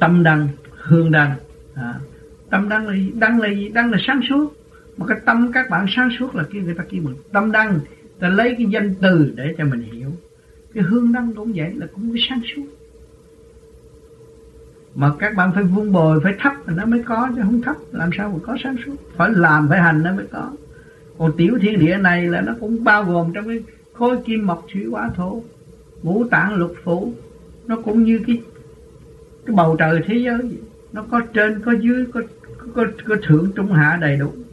Tâm Đăng, Hương Đăng. Tâm Đăng là gì? Đăng là gì? Đăng là sáng suốt. Mà cái tâm các bạn sáng suốt là người ta kêu mình Tâm Đăng. Ta lấy cái danh từ để cho mình hiểu. Cái Hương Đăng cũng vậy, là cũng cái sáng suốt. Mà các bạn phải vun bồi, phải thấp nó mới có, chứ không thấp làm sao mà có sáng suốt. Phải làm, phải hành nó mới có. Còn tiểu thiên địa này là nó cũng bao gồm trong cái khối kim mộc thủy hỏa thổ, ngũ tạng lục phủ. Nó cũng như cái bầu trời thế giới, nó có trên, có dưới, có thượng, trung, hạ đầy đủ.